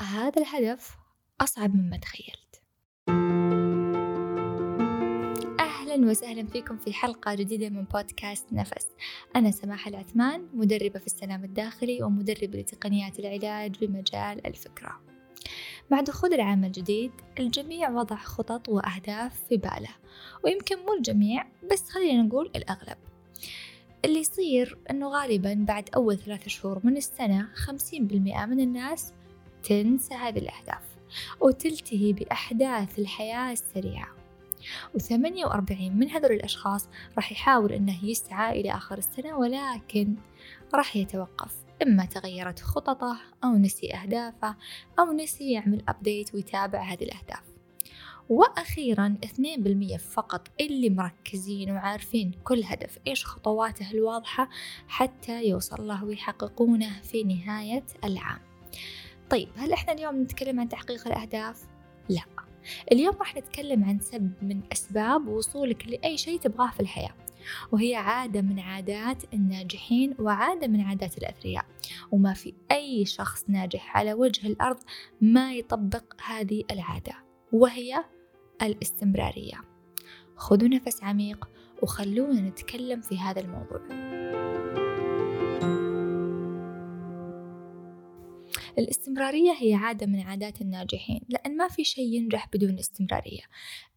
هذا الهدف أصعب مما تخيلت. أهلا وسهلا فيكم في حلقة جديدة من بودكاست نفس. أنا سماحة العثمان، مدربة في السلام الداخلي ومدربة لتقنيات العلاج بمجال الفكرة. مع دخول العام الجديد الجميع وضع خطط وأهداف في باله، ويمكن مو الجميع بس خلينا نقول الأغلب. اللي يصير أنه غالبا بعد أول 3 شهور من السنة 50% من الناس تنسى هذه الأهداف وتلتهي بأحداث الحياة السريعة، و48 من هذول الأشخاص راح يحاول أنه يسعى إلى آخر السنة، ولكن راح يتوقف، إما تغيرت خططه أو نسي أهدافه أو نسي يعمل أبديت ويتابع هذه الأهداف. وأخيراً 2% فقط اللي مركزين وعارفين كل هدف إيش خطواته الواضحة حتى يوصل له ويحققونه في نهاية العام. طيب، هل إحنا اليوم نتكلم عن تحقيق الأهداف؟ لا، اليوم راح نتكلم عن سبب من أسباب وصولك لأي شيء تبغاه في الحياة، وهي عادة من عادات الناجحين وعادة من عادات الأثرياء، وما في أي شخص ناجح على وجه الأرض ما يطبق هذه العادة، وهي الاستمرارية. خذوا نفس عميق وخلونا نتكلم في هذا الموضوع. الاستمرارية هي عادة من عادات الناجحين، لأن ما في شيء ينجح بدون استمرارية.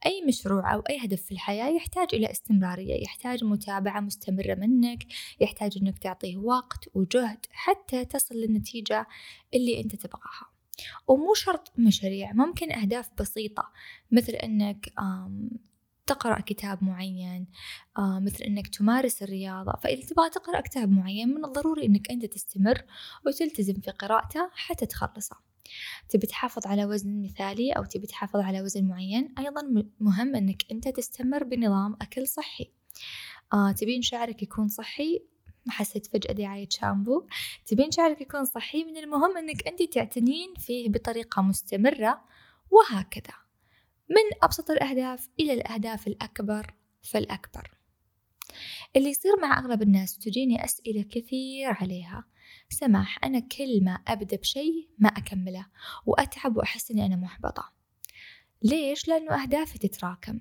أي مشروع أو أي هدف في الحياة يحتاج إلى استمرارية، يحتاج متابعة مستمرة منك، يحتاج أنك تعطيه وقت وجهد حتى تصل للنتيجة اللي أنت تبغاها. ومو شرط مشاريع، ممكن أهداف بسيطة مثل أنك تقرأ كتاب معين، مثل أنك تمارس الرياضة. فإذا تبغى تقرأ كتاب معين من الضروري أنك أنت تستمر وتلتزم في قراءته حتى تخلصه. تبي تحافظ على وزن مثالي أو تبي تحافظ على وزن معين، أيضا مهم أنك أنت تستمر بنظام أكل صحي. تبين شعرك يكون صحي، حسيت فجأة دعاية شامبو. تبين شعرك يكون صحي، من المهم أنك أنت تعتنين فيه بطريقة مستمرة. وهكذا من أبسط الأهداف إلى الأهداف الأكبر فالأكبر. اللي يصير مع أغلب الناس، تجيني أسئلة كثير عليها: سماح، أنا كل ما أبدأ بشيء ما أكمله وأتعب وأحس أني أنا محبطة. ليش؟ لأنه أهدافي تتراكم.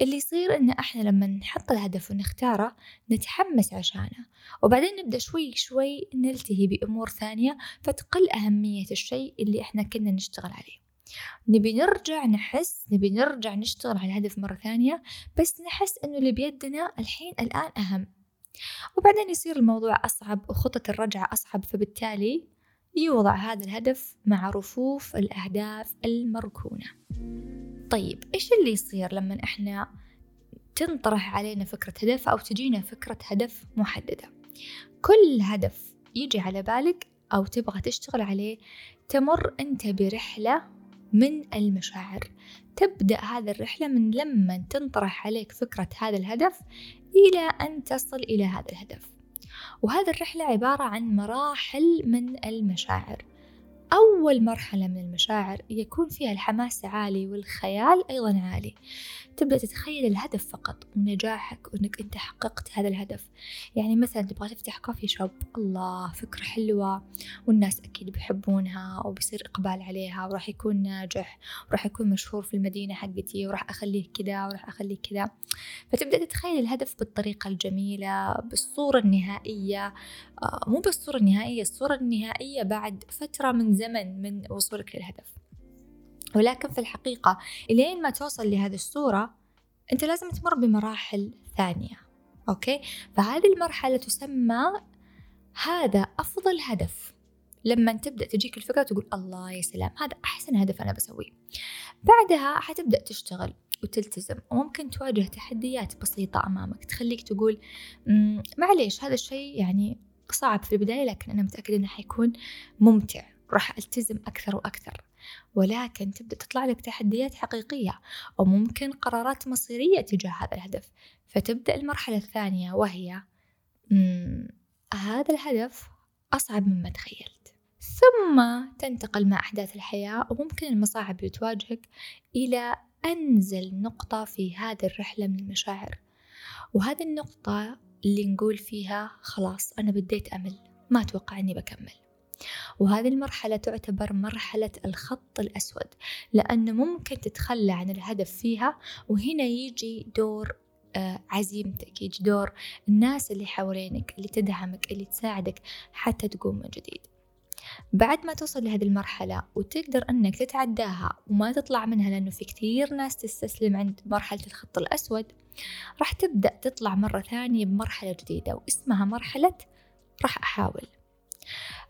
اللي يصير إن إحنا لما نحط الهدف ونختاره نتحمس عشانه، وبعدين نبدأ شوي شوي نلتهي بأمور ثانية فتقل أهمية الشيء اللي إحنا كنا نشتغل عليه. نبي نرجع نشتغل على الهدف مرة ثانية، بس نحس إنه اللي بيدنا الآن أهم. وبعدين يصير الموضوع أصعب وخطة الرجعة أصعب، فبالتالي يوضع هذا الهدف مع رفوف الأهداف المركونة. طيب، إيش اللي يصير لما إحنا تنطرح علينا فكرة هدف أو تجينا فكرة هدف محددة؟ كل هدف يجي على بالك أو تبغى تشتغل عليه تمر أنت برحلة من المشاعر. تبدأ هذه الرحلة من لما تنطرح عليك فكرة هذا الهدف إلى أن تصل إلى هذا الهدف، وهذه الرحلة عبارة عن مراحل من المشاعر. أول مرحلة من المشاعر يكون فيها الحماس عالي والخيال أيضا عالي، تبدأ تتخيل الهدف فقط ونجاحك وأنك أنت حققت هذا الهدف. يعني مثلا تبغى تفتح كوفي شوب، الله فكرة حلوة والناس أكيد بيحبونها وبيصير إقبال عليها وراح يكون ناجح وراح يكون مشهور في المدينة حقتي وراح أخليه كذا وراح أخليه كذا. فتبدأ تتخيل الهدف بالطريقة الجميلة، بالصورة النهائية، مو بالصورة النهائية، الصورة النهائية بعد فترة من زمن من وصولك للهدف. ولكن في الحقيقة إلين ما توصل لهذه الصورة أنت لازم تمر بمراحل ثانية، أوكي؟ فهذه المرحلة تسمى هذا أفضل هدف. لما تبدأ تجيك الفكرة تقول الله يا سلام، هذا أحسن هدف أنا بسويه. بعدها حتبدأ تشتغل وتلتزم، وممكن تواجه تحديات بسيطة أمامك تخليك تقول معليش هذا الشيء يعني صعب في البداية، لكن أنا متأكدة أنه حيكون ممتع، راح ألتزم أكثر وأكثر. ولكن تبدأ تطلع لك تحديات حقيقية أو ممكن قرارات مصيرية تجاه هذا الهدف. فتبدأ المرحلة الثانية، وهي هذا الهدف أصعب مما تخيلت. ثم تنتقل مع أحداث الحياة وممكن المصاعب اللي تواجهك إلى أنزل نقطة في هذه الرحلة من المشاعر، وهذه النقطة اللي نقول فيها خلاص أنا بديت أمل، ما أتوقع أني بكمل. وهذه المرحلة تعتبر مرحلة الخط الأسود، لأنه ممكن تتخلى عن الهدف فيها، وهنا يجي دور عزيمتك، يجي دور الناس اللي حوالينك اللي تدعمك اللي تساعدك حتى تقوم من جديد. بعد ما توصل لهذه المرحلة وتقدر أنك تتعداها وما تطلع منها، لأنه في كتير ناس تستسلم عند مرحلة الخط الأسود، راح تبدأ تطلع مرة ثانية بمرحلة جديدة واسمها مرحلة راح أحاول.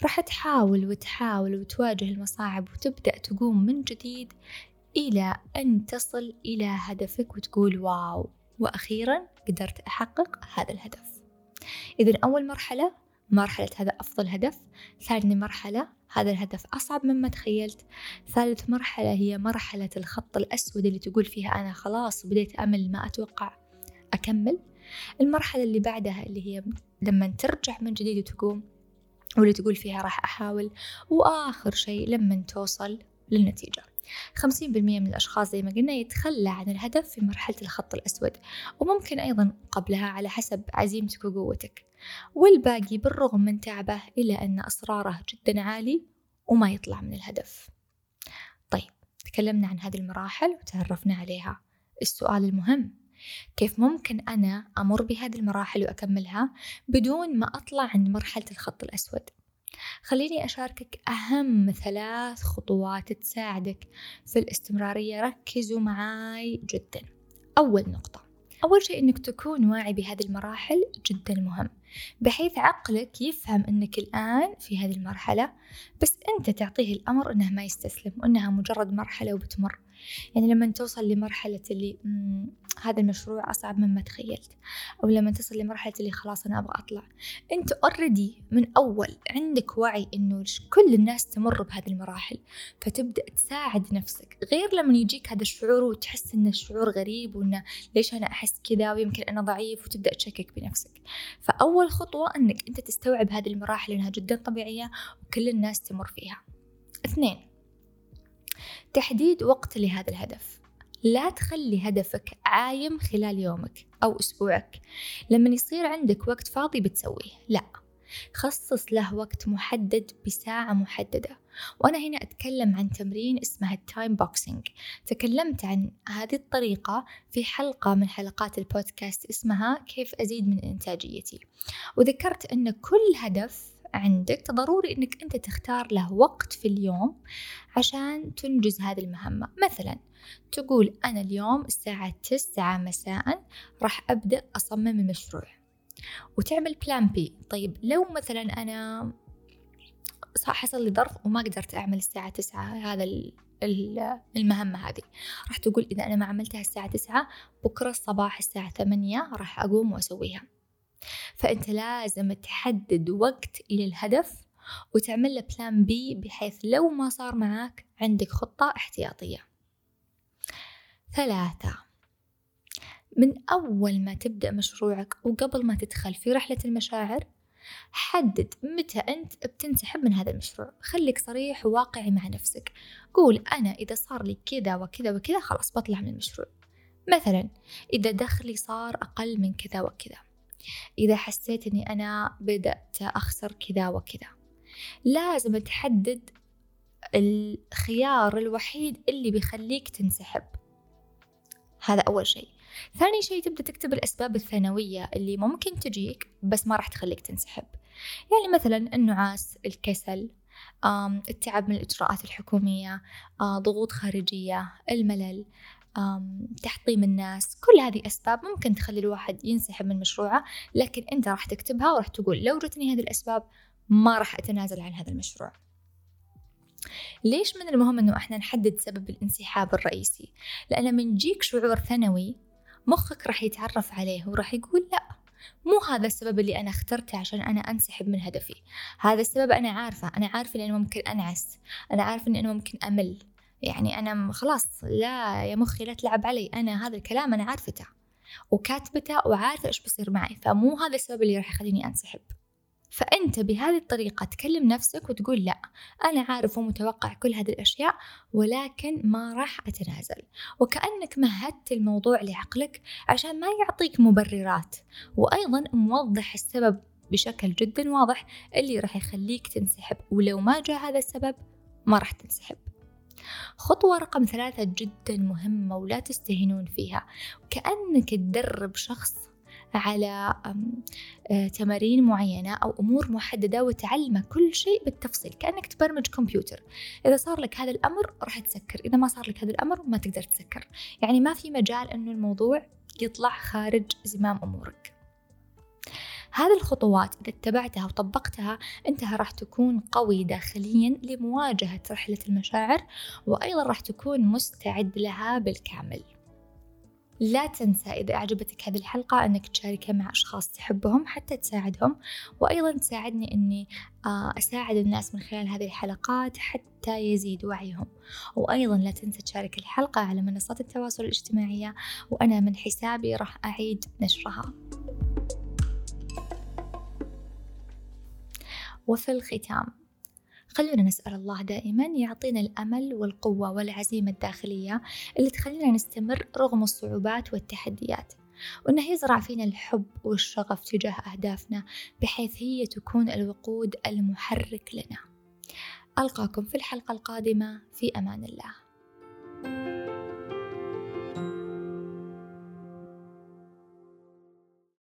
راح تحاول وتحاول وتواجه المصاعب وتبدأ تقوم من جديد إلى أن تصل إلى هدفك وتقول واو، وأخيرا قدرت أحقق هذا الهدف. إذن أول مرحلة هذا أفضل هدف، ثاني مرحلة هذا الهدف أصعب مما تخيلت، ثالث مرحلة هي مرحلة الخط الأسود اللي تقول فيها أنا خلاص بديت أمل ما أتوقع أكمل. المرحلة اللي بعدها اللي هي لما ترجع من جديد وتقوم واللي تقول فيها راح أحاول، وآخر شيء لما توصل للنتيجة. 50% من الأشخاص زي ما قلنا يتخلى عن الهدف في مرحلة الخط الأسود، وممكن أيضا قبلها على حسب عزيمتك وقوتك، والباقي بالرغم من تعبه إلا أن أصراره جدا عالي وما يطلع من الهدف. طيب، تكلمنا عن هذه المراحل وتعرفنا عليها. السؤال المهم، كيف ممكن أنا أمر بهذه المراحل وأكملها بدون ما أطلع عن مرحلة الخط الأسود؟ خليني أشاركك أهم 3 خطوات تساعدك في الاستمرارية. ركزوا معاي جدا. أول شيء أنك تكون واعي بهذه المراحل، جدا مهم، بحيث عقلك يفهم أنك الآن في هذه المرحلة، بس أنت تعطيه الأمر أنه ما يستسلم وأنها مجرد مرحلة وبتمر. يعني لما توصل لمرحلة اللي هذا المشروع أصعب مما تخيلت، أو لما تصل لمرحلة اللي خلاص أنا أبغى أطلع، أنت أردي من أول عندك وعي أنه كل الناس تمر بهذه المراحل، فتبدأ تساعد نفسك. غير لما يجيك هذا الشعور وتحس أنه شعور غريب وأنه ليش أنا أحس كذا ويمكن أنا ضعيف، وتبدأ تشكك بنفسك. فأول خطوة أنك أنت تستوعب هذه المراحل أنها جدا طبيعية وكل الناس تمر فيها. 2، تحديد وقت لهذا الهدف. لا تخلي هدفك عايم خلال يومك أو أسبوعك. لما يصير عندك وقت فاضي بتسويه، لا، خصص له وقت محدد بساعة محددة. وأنا هنا أتكلم عن تمرين اسمها التايم بوكسينج، تكلمت عن هذه الطريقة في حلقة من حلقات البودكاست اسمها كيف أزيد من إنتاجيتي، وذكرت أن كل هدف عندك ضروري أنك أنت تختار له وقت في اليوم عشان تنجز هذه المهمة. مثلا تقول أنا اليوم الساعة 9 مساء راح أبدأ أصمم المشروع، وتعمل بلان بي. طيب لو مثلا أنا حصل لي ظرف وما قدرت أعمل الساعة 9 هذا المهمة هذه، راح تقول إذا أنا ما عملتها الساعة 9 بكرة الصباح الساعة 8 راح أقوم وأسويها. فأنت لازم تحدد وقت إلى الهدف وتعمل له بلان بي، بحيث لو ما صار معاك عندك خطة احتياطية. 3، من أول ما تبدأ مشروعك وقبل ما تدخل في رحلة المشاعر، حدد متى أنت بتنسحب من هذا المشروع. خليك صريح وواقعي مع نفسك، قول أنا إذا صار لي كذا وكذا وكذا خلاص بطلع من المشروع. مثلا إذا دخلي صار أقل من كذا وكذا، إذا حسيت أني أنا بدأت أخسر كذا وكذا. لازم تحدد الخيار الوحيد اللي بيخليك تنسحب، هذا أول شيء. ثاني شيء تبدأ تكتب الأسباب الثانوية اللي ممكن تجيك بس ما راح تخليك تنسحب، يعني مثلا النعاس، الكسل، التعب من الإجراءات الحكومية، ضغوط خارجية، الملل، تحطيم الناس. كل هذه أسباب ممكن تخلي الواحد ينسحب من مشروعه، لكن أنت راح تكتبها وراح تقول لو جتني هذه الأسباب ما راح أتنازل عن هذا المشروع. ليش من المهم أنه إحنا نحدد سبب الانسحاب الرئيسي؟ لأن من يجيك شعور ثانوي مخك راح يتعرف عليه وراح يقول لا، مو هذا السبب اللي أنا اخترته عشان أنا أنسحب من هدفي، هذا السبب أنا عارفة لأنه ممكن أنعس، أنا عارفة أنه ممكن أمل، يعني أنا خلاص لا يا مخي لا تلعب علي، أنا هذا الكلام أنا عارفته وكاتبته وعارفة إيش بصير معي، فمو هذا السبب اللي راح يخليني أنسحب. فأنت بهذه الطريقة تكلم نفسك وتقول لا، أنا عارف ومتوقع كل هذه الأشياء ولكن ما راح أتنازل، وكأنك مهدت الموضوع لعقلك عشان ما يعطيك مبررات، وأيضا موضح السبب بشكل جدا واضح اللي راح يخليك تنسحب، ولو ما جاء هذا السبب ما راح تنسحب. خطوة رقم 3 جدا مهمة ولا تستهينون فيها، كأنك تدرب شخص على تمارين معينة أو أمور محددة وتعلمه كل شيء بالتفصيل، كأنك تبرمج كمبيوتر. إذا صار لك هذا الأمر راح تسكر، إذا ما صار لك هذا الأمر ما تقدر تسكر، يعني ما في مجال أنه الموضوع يطلع خارج زمام أمورك. هذه الخطوات إذا اتبعتها وطبقتها أنت راح تكون قوي داخليا لمواجهة رحلة المشاعر، وأيضا راح تكون مستعد لها بالكامل. لا تنسى إذا أعجبتك هذه الحلقة أنك تشاركها مع أشخاص تحبهم حتى تساعدهم، وأيضا تساعدني أني أساعد الناس من خلال هذه الحلقات حتى يزيد وعيهم. وأيضا لا تنسى تشارك الحلقة على منصات التواصل الاجتماعي، وأنا من حسابي راح أعيد نشرها. وفي الختام خلونا نسأل الله دائما يعطينا الأمل والقوة والعزيمة الداخلية اللي تخلينا نستمر رغم الصعوبات والتحديات، وأنه يزرع فينا الحب والشغف تجاه أهدافنا بحيث هي تكون الوقود المحرك لنا. ألقاكم في الحلقة القادمة، في أمان الله.